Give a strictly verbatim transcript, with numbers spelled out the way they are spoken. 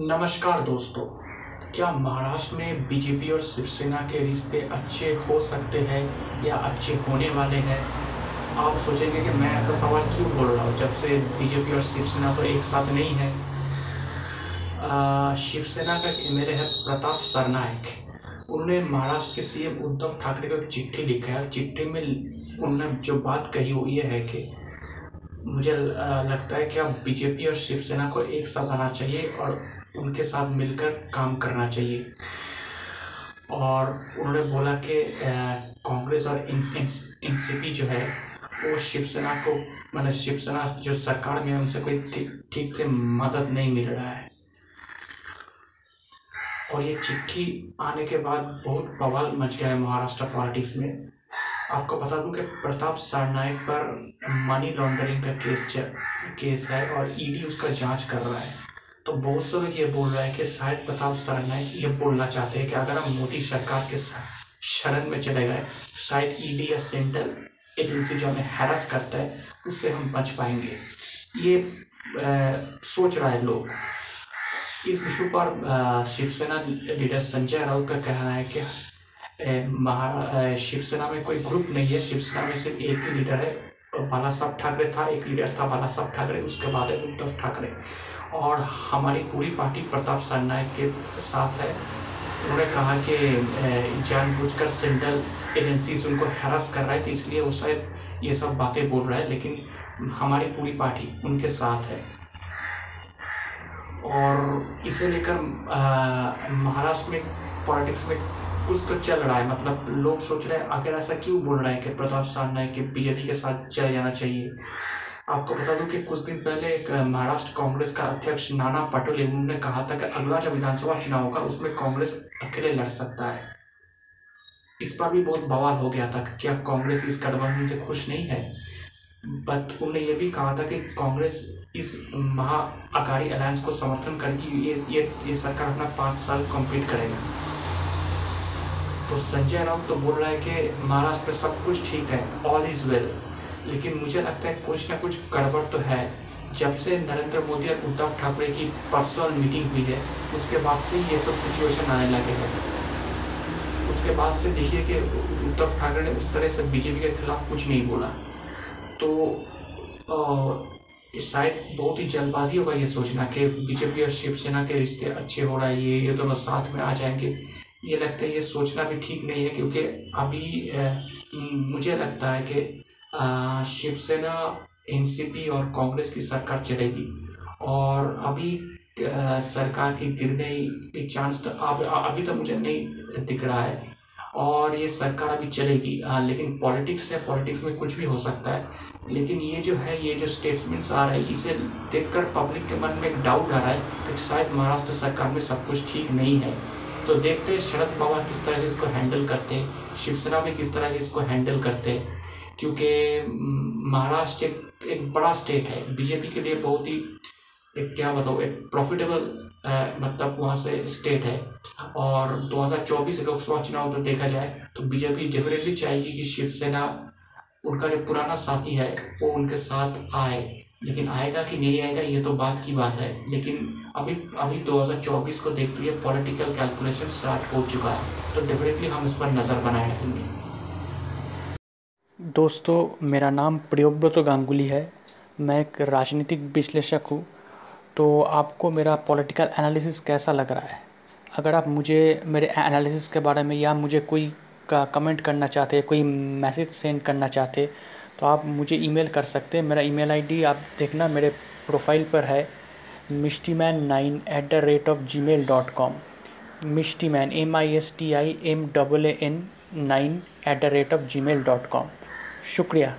नमस्कार दोस्तों, क्या महाराष्ट्र में बीजेपी और शिवसेना के रिश्ते अच्छे हो सकते हैं या अच्छे होने वाले हैं? आप सोचेंगे कि मैं ऐसा सवाल क्यों बोल रहा हूँ जब से बीजेपी और शिवसेना तो एक साथ नहीं है। शिवसेना का एक एमएलए है प्रताप सरनायक, उन्होंने महाराष्ट्र के सीएम उद्धव ठाकरे को चिट्ठी लिखा है। चिट्ठी में उन्होंने जो बात कही वो ये है कि मुझे लगता है कि अब बीजेपी और शिवसेना को एक साथ आना चाहिए और उनके साथ मिलकर काम करना चाहिए। और उन्होंने बोला कि कांग्रेस और एनसीपी जो है वो शिवसेना को मतलब शिवसेना जो सरकार में है उनसे कोई ठीक से मदद नहीं मिल रहा है। और ये चिट्ठी आने के बाद बहुत बवाल मच गया है महाराष्ट्र पॉलिटिक्स में। आपको बता दूं कि प्रताप सरनायक पर मनी लॉन्ड्रिंग का केस केस है और ईडी उसका जांच कर रहा है। तो बहुत से लोग ये बोल रहे हैं कि शायद प्रताप सरनायक ये बोलना चाहते हैं कि अगर हम मोदी सरकार के शरण में चले गए, शायद ईडी या सेंट्रल एजेंसी जो हमें हैरस करता है उससे हम बच पाएंगे, ये आ, सोच रहा है लोग। इस इशू पर शिवसेना लीडर संजय राउत का कहना है कि महा शिवसेना में कोई ग्रुप नहीं है, शिवसेना में सिर्फ एक ही लीडर है। बालासाहेब ठाकरे था, एक लीडर था बालासाहेब ठाकरे, उसके बाद है उद्धव ठाकरे, और हमारी पूरी पार्टी प्रताप सरनायक के साथ है। उन्होंने कहा कि जानबूझकर सेंट्रल एजेंसीज उनको हैरास कर रहा है, तो इसलिए वो शायद ये सब बातें बोल रहा है, लेकिन हमारी पूरी पार्टी उनके साथ है। और इसे लेकर महाराष्ट्र में पॉलिटिक्स में कुछ तो चल रहा है, मतलब लोग सोच रहे हैं आखिर ऐसा क्यों बोल रहे हैं कि प्रताप सरनायक के बीजेपी के साथ चले जाना चाहिए। आपको बता दूं कि कुछ दिन पहले एक महाराष्ट्र कांग्रेस का अध्यक्ष नाना पटोले ने कहा था कि अगला जो विधानसभा चुनाव होगा उसमें कांग्रेस अकेले लड़ सकता है। इस पर भी बहुत बवाल हो गया था कि क्या कांग्रेस इस गठबंधन से खुश नहीं है। बट उन्होंने ये भी कहा था कि कांग्रेस इस महाअघाड़ी अलायंस को समर्थन करके ये ये ये सरकार अपना पाँच साल कंप्लीट करेगा। तो संजय राउत तो बोल रहा है कि महाराष्ट्र में सब कुछ ठीक है, ऑल इज़ वेल, लेकिन मुझे लगता है कुछ ना कुछ गड़बड़ तो है। जब से नरेंद्र मोदी और उद्धव ठाकरे की पर्सनल मीटिंग हुई है उसके बाद से ये सब सिचुएशन आने लगे हैं। उसके बाद से देखिए कि उद्धव ठाकरे ने उस तरह से बीजेपी के खिलाफ कुछ नहीं बोला, तो शायद बहुत ही जल्दबाजी होगा ये सोचना कि बीजेपी और शिवसेना के रिश्ते अच्छे हो रहा है, ये ये दोनों साथ में आ जाएंगे। ये लगता है ये सोचना भी ठीक नहीं है, क्योंकि अभी आ, मुझे लगता है कि शिवसेना, एनसीपी और कांग्रेस की सरकार चलेगी और अभी आ, सरकार की गिरने के चांस तो अब अभी तो मुझे नहीं दिख रहा है। और ये सरकार अभी चलेगी, आ, लेकिन पॉलिटिक्स है, पॉलिटिक्स में कुछ भी हो सकता है। लेकिन ये जो है, ये जो स्टेटमेंट्स आ रहे हैं, इसे देखकर पब्लिक के मन में एक डाउट आ रहा है कि शायद महाराष्ट्र सरकार में सब कुछ ठीक नहीं है। तो देखते हैं शरद पवार किस तरह से इसको हैंडल करते हैं, शिवसेना में किस तरह से इसको हैंडल करते हैं, क्योंकि महाराष्ट्र एक, एक बड़ा स्टेट है बीजेपी के लिए, बहुत ही एक क्या बताओ एक प्रॉफिटेबल मतलब वहाँ से स्टेट है। और दो हज़ार चौबीस लोकसभा चुनाव तो देखा जाए तो बीजेपी डेफिनेटली चाहेगी कि शिवसेना, उनका जो पुराना साथी है, वो उनके साथ आए, लेकिन आएगा कि नहीं आएगा ये तो बात की बात है। लेकिन अभी अभी दो हज़ार चौबीस को देखते हुए पॉलिटिकल कैलकुलेशन स्टार्ट हो चुका है, तो डेफिनेटली हम इस पर नज़र बनाए रखेंगे। दोस्तों, मेरा नाम प्रियोब्रत गांगुली है, मैं एक राजनीतिक विश्लेषक हूँ। तो आपको मेरा पॉलिटिकल एनालिसिस कैसा लग रहा है? अगर आप मुझे मेरे एनालिसिस के बारे में या मुझे कोई का कमेंट करना चाहते, कोई मैसेज सेंड करना चाहते, तो आप मुझे ईमेल कर सकते हैं। मेरा ईमेल आईडी आप देखना मेरे प्रोफाइल पर है, Mishti man nine at the rate of Gmail dot com. Mishti man M I S T I M double A N nine at the rate of Gmail dot com. शुक्रिया।